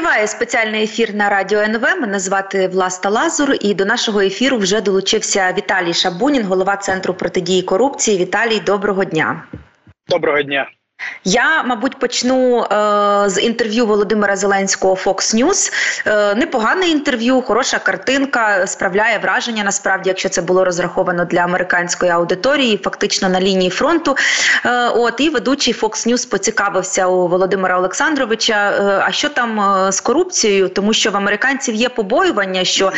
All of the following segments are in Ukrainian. Триває спеціальний ефір на Радіо НВ. Мене звати Власта Лазур, і до нашого ефіру вже долучився Віталій Шабунін, голова Центру протидії корупції. Віталій, доброго дня. Доброго дня. Я, мабуть, почну з інтерв'ю Володимира Зеленського Fox News. Непогане інтерв'ю, хороша картинка, справляє враження, насправді, якщо це було розраховано для американської аудиторії, фактично на лінії фронту. І ведучий Fox News поцікавився у Володимира Олександровича, а що там з корупцією, тому що в американців є побоювання, що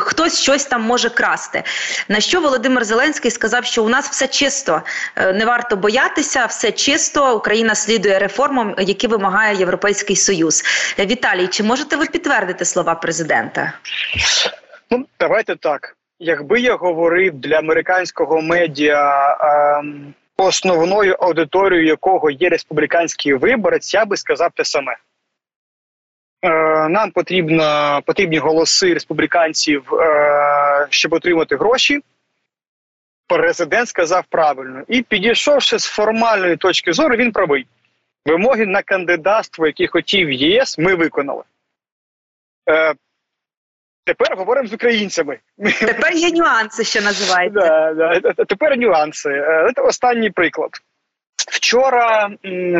хтось щось там може красти. На що Володимир Зеленський сказав, що у нас все чисто, не варто боятися, все чисто, Україна слідує реформам, які вимагає Європейський Союз. Віталій, чи можете ви підтвердити слова президента? Ну, давайте так. Якби я говорив для американського медіа основною аудиторією, якого є республіканський виборець, я би сказав те саме. Нам потрібні голоси республіканців, щоб отримати гроші. Президент сказав правильно. І підійшовши з формальної точки зору, він правий. Вимоги на кандидатство, які хотів ЄС, ми виконали. Тепер говоримо з українцями. Тепер є нюанси, що називається. Тепер нюанси. Це останній приклад. Вчора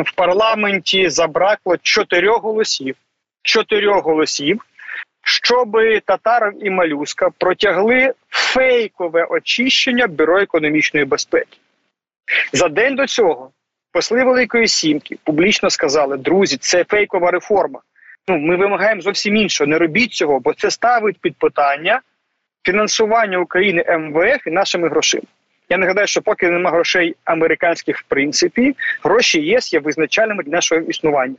в парламенті забракло 4 голосів. 4 голосів. Щоби Татаров і Малюска протягли фейкове очищення Бюро економічної безпеки. За день до цього посли Великої Сімки публічно сказали: друзі, це фейкова реформа. Ну, ми вимагаємо зовсім іншого, не робіть цього, бо це ставить під питання фінансування України МВФ і нашими грошима. Я нагадаю, що поки немає грошей американських в принципі, гроші ЄС є визначальними для нашого існування.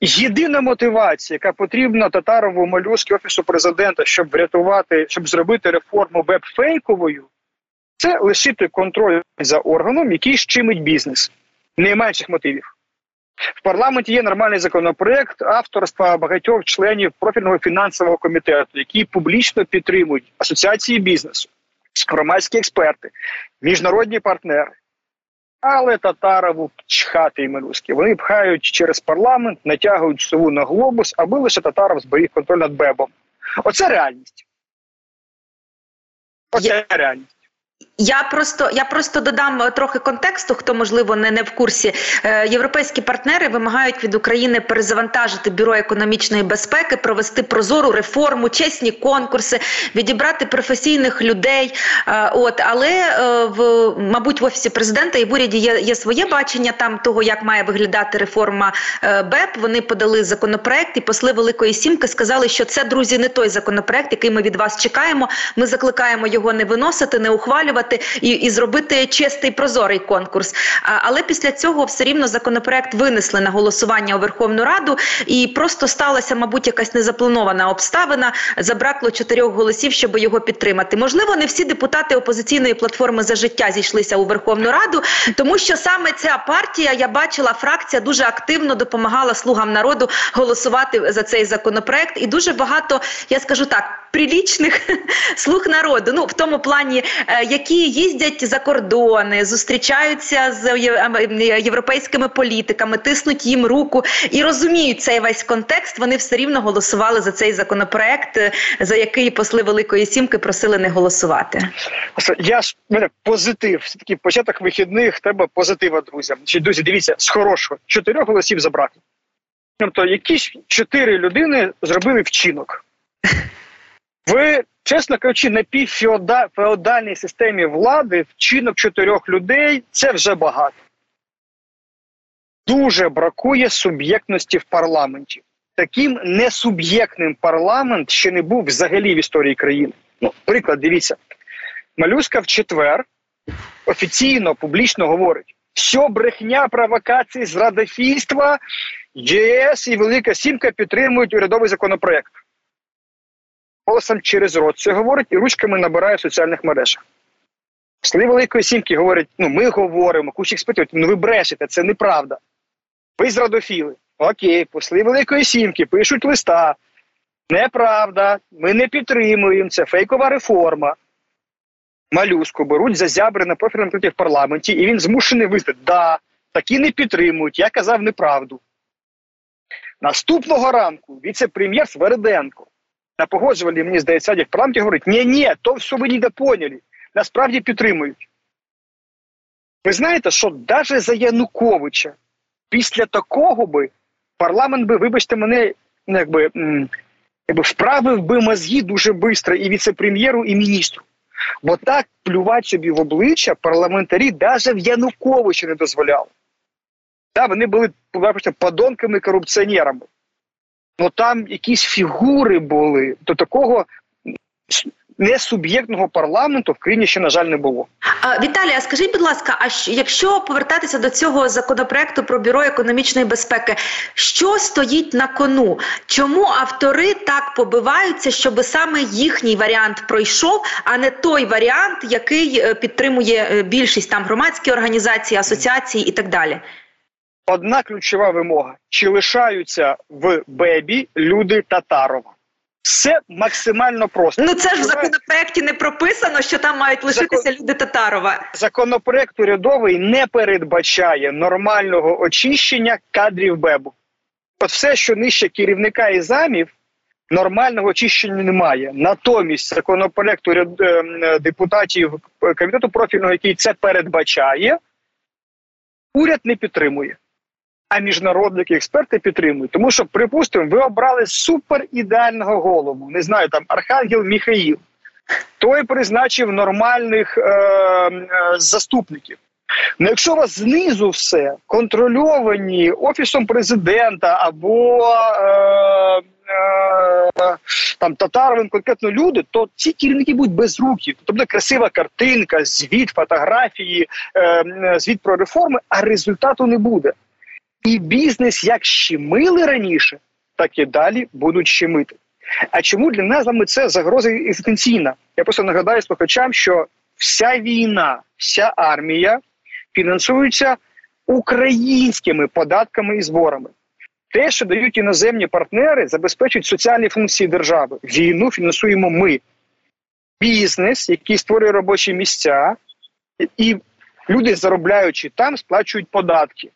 Єдина мотивація, яка потрібна Татарову, Малюську, Офісу Президента, щоб врятувати, щоб зробити реформу веб-фейковою, це лишити контроль за органом, який щимить бізнес. Найменших мотивів. В парламенті є нормальний законопроект авторства багатьох членів профільного фінансового комітету, які публічно підтримують асоціації бізнесу, громадські експерти, міжнародні партнери. Але Татарову пчхати і Малюські. Вони пхають через парламент, натягують сову на глобус, аби лише Татаров зберіг контроль над БЕБом. Оце реальність. Оце реальність. Я просто додам трохи контексту, хто, можливо, не в курсі. Європейські партнери вимагають від України перезавантажити Бюро економічної безпеки, провести прозору реформу, чесні конкурси, відібрати професійних людей. Але, мабуть, в Офісі Президента і в уряді є своє бачення там того, як має виглядати реформа БЕП. Вони подали законопроект, і посли Великої Сімки сказали, що це, друзі, не той законопроект, який ми від вас чекаємо. Ми закликаємо його не виносити, не ухвалювати. І зробити чистий, прозорий конкурс. Але після цього все рівно законопроект винесли на голосування у Верховну Раду, і просто сталася, мабуть, якась незапланована обставина, забракло 4 голосів, щоб його підтримати. Можливо, не всі депутати опозиційної платформи «За життя» зійшлися у Верховну Раду, тому що саме ця партія, я бачила, фракція дуже активно допомагала «Слугам народу» голосувати за цей законопроект, і дуже багато, я скажу так, прилічних «Слуг народу», ну, в тому плані, які їздять за кордони, зустрічаються з європейськими політиками, тиснуть їм руку і розуміють цей весь контекст, вони все рівно голосували за цей законопроект, за який посли Великої Сімки просили не голосувати. Позитив. Все-таки початок вихідних, треба позитива, друзям. Друзі, дивіться, з хорошого. 4 голосів забрати. Тобто, якісь 4 людини зробили вчинок. Ви... Чесно кажучи, на півфеодальній системі влади вчинок 4 людей – це вже багато. Дуже бракує суб'єктності в парламенті. Таким несуб'єктним парламент ще не був взагалі в історії країни. Ну, приклад, дивіться. Малюська в четвер офіційно, публічно говорить: «Все брехня, провокації, зрадофільства, ЄС і Велика Сімка підтримують урядовий законопроект». Голосом через рот це говорить і ручками набирає в соціальних мережах. Посли Великої Сімки говорять: ну, ми говоримо, куча експертів, ну ви брешете, це неправда. Ви зрадофіли. Окей, посли Великої Сімки пишуть листа. Неправда, ми не підтримуємо, це фейкова реформа. Малюську беруть за зябри на профільному комітеті в парламенті, і він змушений визнати: да, такі не підтримують, я казав неправду. Наступного ранку віце-прем'єр Свериденко на погоджувальній, мені здається, як правді говорить, ні, то все ви не поняли, насправді підтримують. Ви знаєте, що навіть за Януковича після такого би парламент би, вибачте мене, якби вправив би мозги дуже швидко і віце-прем'єру, і міністру. Бо так плювати собі в обличчя парламентарі навіть в Януковича не дозволяли. Да, вони були, вибачте, подонками і корупціонерами. Но там якісь фігури були до такого несуб'єктного парламенту в країні ще, на жаль, не було. Віталія, скажіть, будь ласка, а якщо повертатися до цього законопроекту про Бюро економічної безпеки, що стоїть на кону? Чому автори так побиваються, щоб саме їхній варіант пройшов, а не той варіант, який підтримує більшість там громадських організацій, асоціацій і так далі? Одна ключова вимога – чи лишаються в БЕБі люди Татарова? Все максимально просто. Ну це ж в законопроекті не прописано, що там мають лишитися люди Татарова. Законопроект урядовий не передбачає нормального очищення кадрів БЕБу. От все, що нижче керівника і замів, нормального очищення немає. Натомість законопроект депутатів комітету профільного, який це передбачає, уряд не підтримує. А міжнародні експерти підтримують. Тому що, припустимо, ви обрали суперідеального голову. Не знаю, там, Архангел Міхаїл. Той призначив нормальних заступників. Ну, якщо у вас знизу все, контрольовані Офісом президента або там, Татаровим конкретно люди, то ці керівники будуть без руків. Тобто красива картинка, звіт, фотографії, звіт про реформи, а результату не буде. І бізнес як щемили раніше, так і далі будуть щемити. А чому для нас це загроза екзистенційна? Я просто нагадаю слухачам, що вся війна, вся армія фінансується українськими податками і зборами. Те, що дають іноземні партнери, забезпечують соціальні функції держави. Війну фінансуємо ми. Бізнес, який створює робочі місця, і люди, заробляючи там, сплачують податки.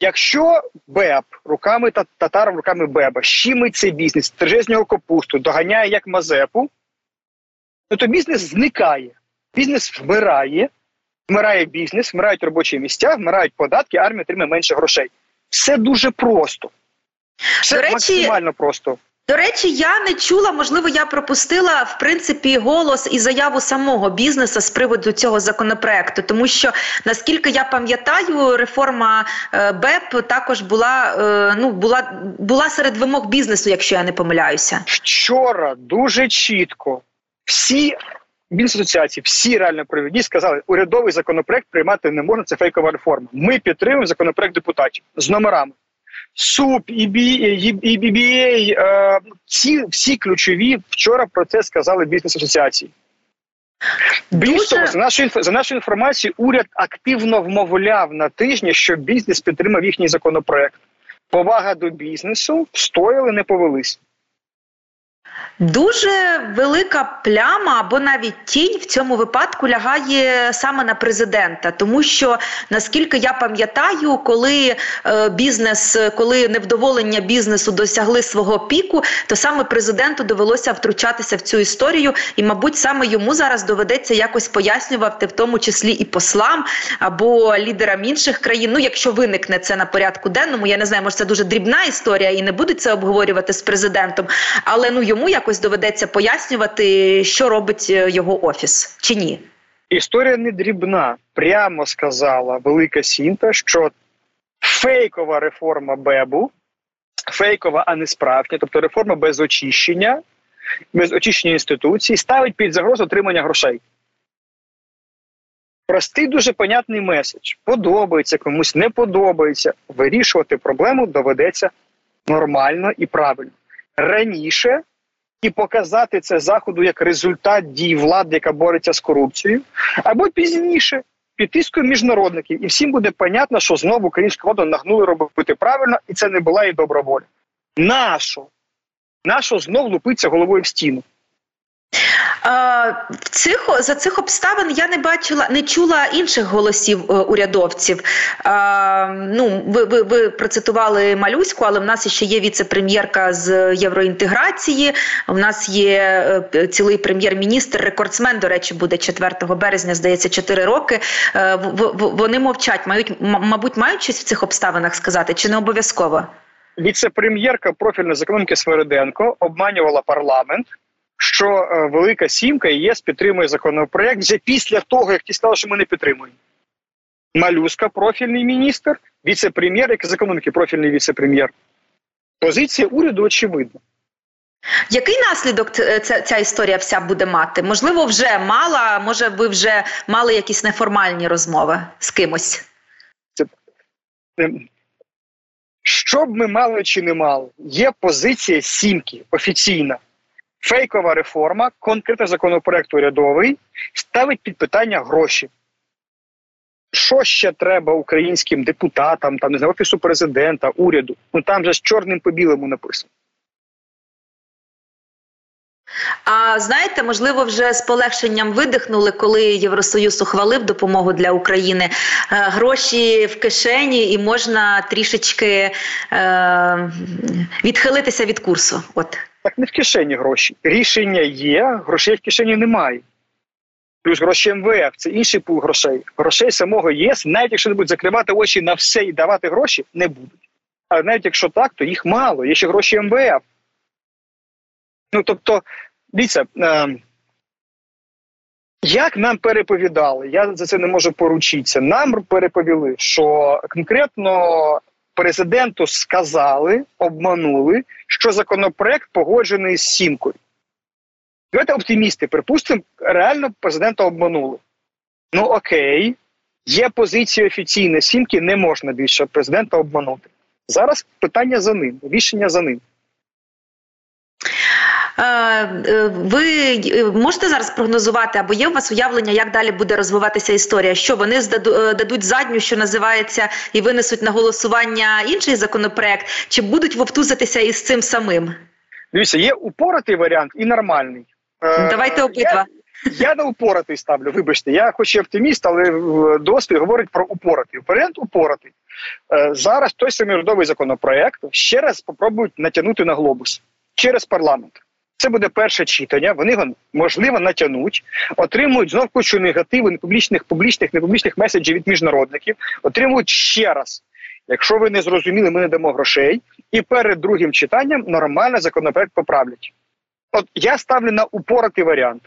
Якщо БЕБ руками Татарова, руками БЕБа щимить цей бізнес, стриже з нього капусту, доганяє як Мазепу, то бізнес зникає. Бізнес вмирає. Вмирає бізнес, вмирають робочі місця, вмирають податки, армія отримає менше грошей. Все дуже просто. Все максимально просто. До речі, я не чула, можливо, я пропустила, в принципі, голос і заяву самого бізнесу з приводу цього законопроекту. Тому що, наскільки я пам'ятаю, реформа БЕБ також була серед вимог бізнесу, якщо я не помиляюся. Вчора дуже чітко всі бізнес-асоціації, всі реально провідні сказали, урядовий законопроект приймати не можна, це фейкова реформа. Ми підтримуємо законопроект депутатів з номерами. СУП, EBA, всі ключові вчора про це сказали бізнес-асоціації. Більш того, за нашу інформацію, уряд активно вмовляв на тижні, що бізнес підтримав їхній законопроект. Повага до бізнесу, встояли, не повелись. Дуже велика пляма або навіть тінь в цьому випадку лягає саме на президента. Тому що, наскільки я пам'ятаю, коли невдоволення бізнесу досягли свого піку, то саме президенту довелося втручатися в цю історію. І, мабуть, саме йому зараз доведеться якось пояснювати, в тому числі і послам або лідерам інших країн. Ну, якщо виникне це на порядку денному, я не знаю, може це дуже дрібна історія і не будуть це обговорювати з президентом, але, йому якось доведеться пояснювати, що робить його офіс, чи ні? Історія не дрібна. Прямо сказала Велика Сінта, що фейкова реформа БЕБу, фейкова, а не справжня, тобто реформа без очищення інституцій, ставить під загрозу отримання грошей. Простий, дуже понятний меседж. Подобається комусь, не подобається. Вирішувати проблему доведеться нормально і правильно. Раніше і показати це Заходу як результат дій влади, яка бореться з корупцією, або пізніше під тиском міжнародників. І всім буде понятно, що знову українську владу нагнули робити правильно, і це не була і добра воля. Нащо? Нащо знов лупиться головою в стіну? За цих обставин я не чула інших голосів урядовців. Ви процитували Малюську, але в нас ще є віце-прем'єрка з євроінтеграції, в нас є цілий прем'єр-міністр, рекордсмен, до речі, буде 4 березня, здається, 4 роки. Вони мовчать, мабуть, мають щось в цих обставинах сказати, чи не обов'язково? Віце-прем'єрка профільної з економіки Свириденко обманювала парламент, що Велика Сімка і ЄС підтримує законопроект вже після того, як ті сказали, що ми не підтримуємо. Малюська, профільний міністр, віце-прем'єр, як з економіки профільний віце-прем'єр. Позиція уряду очевидна. Який наслідок ця історія вся буде мати? Можливо, вже мала, може ви вже мали якісь неформальні розмови з кимось? Що б ми мали чи не мали, є позиція Сімки офіційна. Фейкова реформа, конкретний законопроект урядовий, ставить під питання гроші. Що ще треба українським депутатам, Офісу президента, уряду? Там же з чорним по білому написано. А знаєте, можливо, вже з полегшенням видихнули, коли Євросоюз ухвалив допомогу для України. Гроші в кишені і можна трішечки відхилитися від курсу. От. Так не в кишені гроші. Рішення є, грошей в кишені немає. Плюс гроші МВФ – це інший пул грошей. Грошей самого ЄС, навіть якщо не будуть закривати очі на все і давати гроші, не будуть. А навіть якщо так, то їх мало. Є ще гроші МВФ. Дивіться, як нам переповідали, я за це не можу поручитися, нам переповіли, що конкретно президенту сказали, обманули, що законопроект погоджений з Сімкою. Давайте оптимісти, припустимо, реально президента обманули. Окей, є позиція офіційна Сімки, не можна більше президента обманути. Зараз питання за ним, рішення за ним. Ви можете зараз прогнозувати, або є у вас уявлення, як далі буде розвиватися історія? Що вони дадуть задню, що називається, і винесуть на голосування інший законопроект? Чи будуть вовтузитися із цим самим? Дивіться, є упоратий варіант і нормальний. Давайте обидва. Я на упоратий ставлю, вибачте. Я хоч і оптиміст, але досвід говорить про упоратий. Варіант упоратий. Зараз той самий урядовий законопроект ще раз спробують натягнути на глобус через парламент. Це буде перше читання, вони його, можливо, натягнуть, отримують знов кучу негативу, непублічних меседжів від міжнародників, отримують ще раз. Якщо ви не зрозуміли, ми не дамо грошей, і перед другим читанням нормально законопроект поправлять. От я ставлю на упоратий варіант.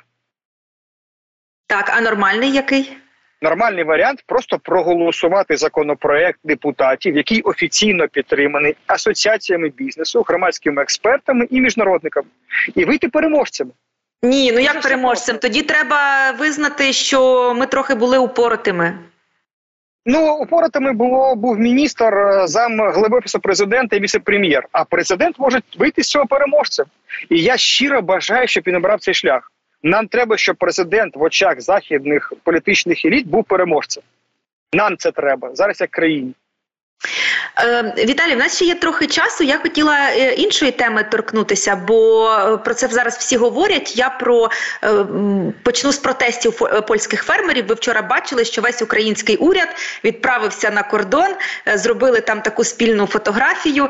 Так, а нормальний який? Нормальний варіант – просто проголосувати законопроект депутатів, який офіційно підтриманий асоціаціями бізнесу, громадськими експертами і міжнародниками. І вийти переможцями. Ні, як переможцем? Тоді треба визнати, що ми трохи були упоротими. Упоротими був міністр, зам голови Офісу президента і віце-прем'єр. А президент може вийти з цього переможцем. І я щиро бажаю, щоб він обрав цей шлях. Нам треба, щоб президент в очах західних політичних еліт був переможцем. Нам це треба. Зараз як країні. Віталій, в нас ще є трохи часу. Я хотіла іншої теми торкнутися, бо про це зараз всі говорять. Я почну з протестів польських фермерів. Ви вчора бачили, що весь український уряд відправився на кордон, зробили там таку спільну фотографію,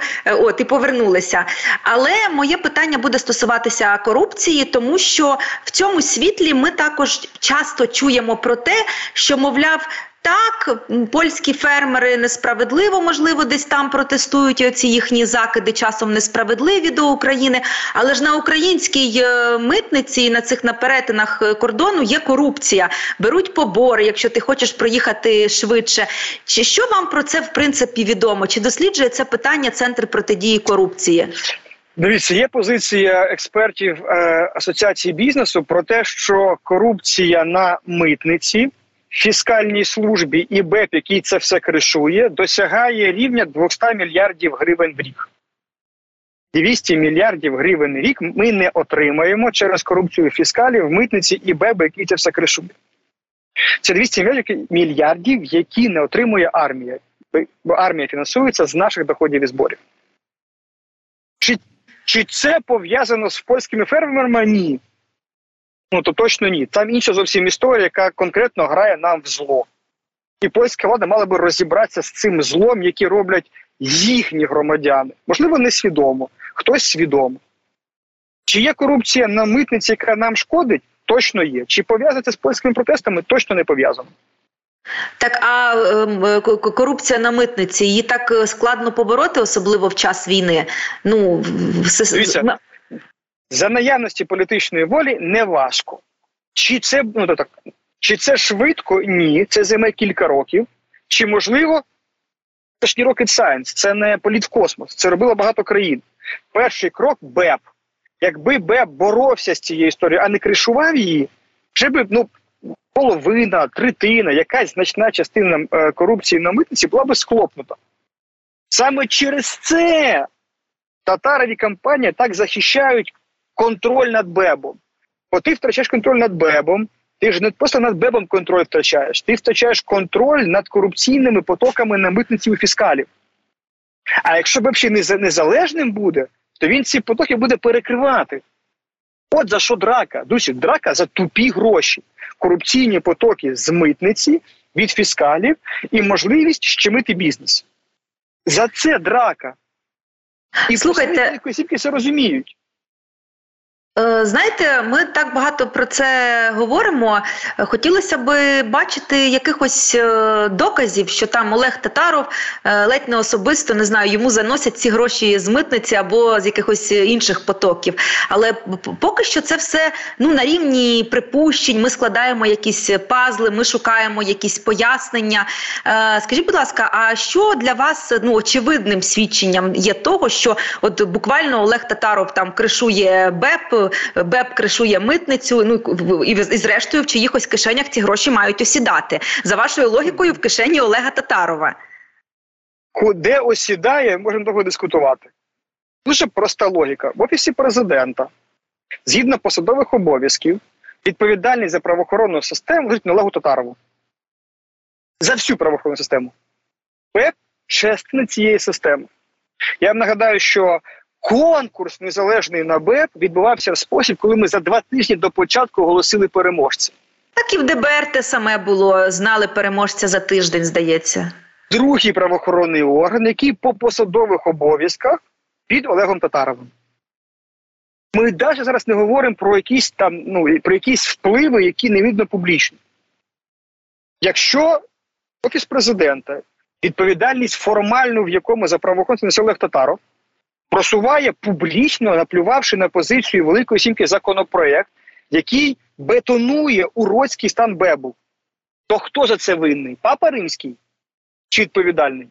і повернулися. Але моє питання буде стосуватися корупції, тому що в цьому світлі ми також часто чуємо про те, що, мовляв, так, польські фермери несправедливо, можливо, десь там протестують, і оці їхні закиди часом несправедливі до України, але ж на українській митниці і на цих перетинах кордону є корупція. Беруть побори, якщо ти хочеш проїхати швидше. Чи що вам про це, в принципі, відомо? Чи досліджує це питання Центр протидії корупції? Дивіться, є позиція експертів Асоціації бізнесу про те, що корупція на митниці, фіскальній службі і БЕП, який це все кришує, досягає рівня 200 мільярдів гривень в рік. 200 мільярдів гривень в рік ми не отримаємо через корупцію фіскалів, митниці і БЕП, який це все кришує. Це 200 мільярдів, які не отримує армія. Бо армія фінансується з наших доходів і зборів. Чи це пов'язано з польськими фермерами? Ні. Ну, то точно ні. Там інша зовсім історія, яка конкретно грає нам в зло. І польська влада мала би розібратися з цим злом, яке роблять їхні громадяни. Можливо, несвідомо, хтось свідомо. Чи є корупція на митниці, яка нам шкодить? Точно є. Чи пов'язано це з польськими протестами? Точно не пов'язано. Так, а корупція на митниці, її так складно побороти, особливо в час війни? Ну, дивіться, за наявності політичної волі неважко. Чи це швидко? Ні. Це займе кілька років. Чи можливо? Це ж не rocket science, це не політкосмос. Це робило багато країн. Перший крок – БЕП. Якби БЕП боровся з цією історією, а не кришував її, вже б, половина, третина, якась значна частина корупції на митниці була би схлопнута. Саме через це татарові компанії так захищають контроль над БЕБом. Бо ти втрачаєш контроль над БЕБом, ти ж не просто над БЕБом контроль втрачаєш, ти втрачаєш контроль над корупційними потоками на митниці і фіскалів. А якщо БЕБ ще незалежним буде, то він ці потоки буде перекривати. От за що драка. Друзі, драка за тупі гроші. Корупційні потоки з митниці, від фіскалів і можливість щемити бізнес. За це драка. І слухайте, всі це розуміють. Знаєте, ми так багато про це говоримо. Хотілося би бачити якихось доказів, що там Олег Татаров ледь не особисто, не знаю, йому заносять ці гроші з митниці або з якихось інших потоків. Але поки що це все на рівні припущень, ми складаємо якісь пазли, ми шукаємо якісь пояснення. Скажіть, будь ласка, а що для вас очевидним свідченням є того, що от буквально Олег Татаров там кришує БЕП, БЕП кришує митницю, і зрештою в чиїхось кишенях ці гроші мають осідати. За вашою логікою, в кишені Олега Татарова. Куди осідає, можемо довго дискутувати. Дуже проста логіка. В Офісі Президента, згідно посадових обов'язків, відповідальність за правоохоронну систему лежить на Олегу Татарову. За всю правоохоронну систему. БЕП – частина цієї системи. Я вам нагадаю, що конкурс незалежний на БЕП відбувався в спосіб, коли ми за 2 тижні до початку оголосили переможця. Так і в ДБР те саме було, знали переможця за тиждень, здається. Другий правоохоронний орган, який по посадових обов'язках під Олегом Татаровим. Ми навіть зараз не говоримо про якісь там, про якісь впливи, які не видно публічно. Якщо Офіс Президента, відповідальність формальну, в якому за правоохоронця несе Олег Татаров, просуває публічно, наплювавши на позицію Великої Сімки законопроєкт, який бетонує уродський стан БЕБу. То хто за це винний? Папа Римський? Чи відповідальний?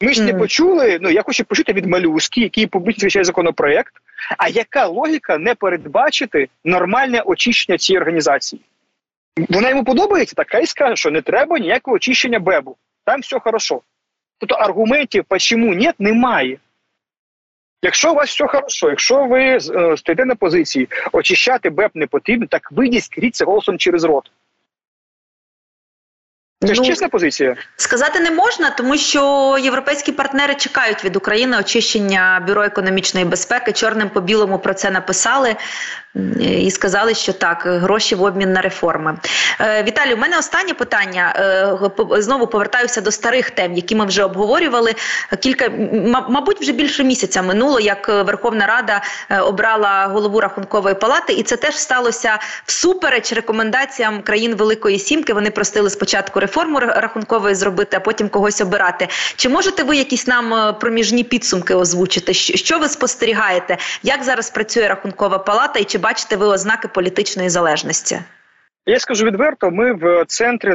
Ми ж не почули, я хочу почути від Малюськи, який публічно звичає законопроєкт, а яка логіка не передбачити нормальне очищення цієї організації? Вона йому подобається, так хай скаже, що не треба ніякого очищення БЕБу. Там все хорошо. Тобто аргументів, чому ні, немає. Якщо у вас все хорошо, якщо ви стоїте на позиції, очищати БЕП не потрібно, так вийдіть, скажіть це голосом через рот. Це ж чесна позиція. Сказати не можна, тому що європейські партнери чекають від України очищення Бюро економічної безпеки. Чорним по білому про це написали і сказали, що так, гроші в обмін на реформи. Віталій, у мене останнє питання. Знову повертаюся до старих тем, які ми вже обговорювали. Мабуть, вже більше місяця минуло, як Верховна Рада обрала голову Рахункової палати. І це теж сталося всупереч рекомендаціям країн Великої Сімки. Вони просили спочатку реформу рахункової зробити, а потім когось обирати. Чи можете ви якісь нам проміжні підсумки озвучити? Що ви спостерігаєте? Як зараз працює Рахункова палата і чи бачите ви ознаки політичної залежності? Я скажу відверто, ми в центрі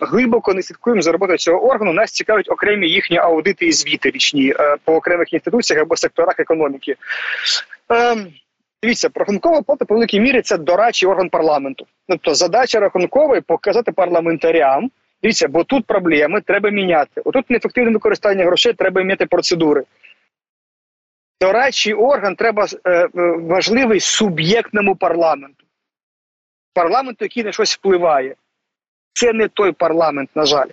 глибоко не слідкуємо за роботою цього органу. Нас цікавлять окремі їхні аудити і звіти річні по окремих інституціях або секторах економіки. Дивіться, Рахункова палата по великій мірі – це дорадчий орган парламенту. Тобто задача Рахункової – показати парламентарям, дивіться, бо тут проблеми, треба міняти. Отут неефективне використання грошей, треба міняти процедури. Дорадчий орган треба важливий суб'єктному парламенту. Парламенту, який на щось впливає. Це не той парламент, на жаль.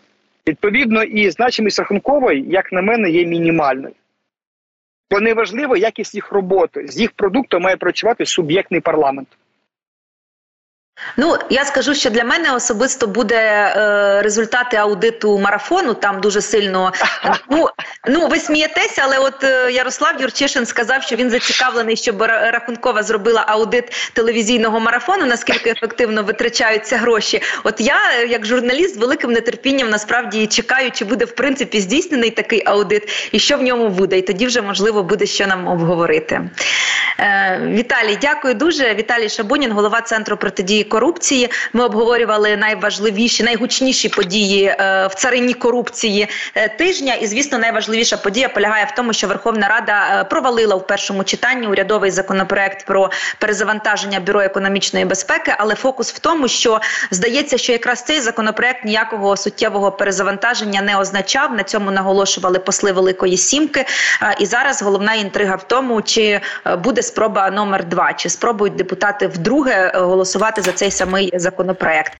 Відповідно, і значимість Рахункової, як на мене, є мінімальною. бо неважливо якість їх роботи. З їх продуктом має працювати суб'єктний парламент. Ну, я скажу, що для мене особисто буде результати аудиту марафону, там дуже сильно, ну ви смієтеся, але от Ярослав Юрчишин сказав, що він зацікавлений, щоб Рахункова зробила аудит телевізійного марафону, наскільки ефективно витрачаються гроші. От я, як журналіст, з великим нетерпінням насправді чекаю, чи буде в принципі здійснений такий аудит, і що в ньому буде, і тоді вже можливо буде що нам обговорити. Віталій, дякую дуже. Віталій Шабунін, голова Центру протидії корупції. Ми обговорювали найважливіші, найгучніші події в царині корупції тижня. І, звісно, найважливіша подія полягає в тому, що Верховна Рада провалила в першому читанні урядовий законопроект про перезавантаження Бюро економічної безпеки. Але фокус в тому, що здається, що якраз цей законопроект ніякого суттєвого перезавантаження не означав. На цьому наголошували посли Великої Сімки. І зараз головна інтрига в тому, чи буде спроба номер 2, чи спробують депутати вдруге голосувати за цей самий законопроект.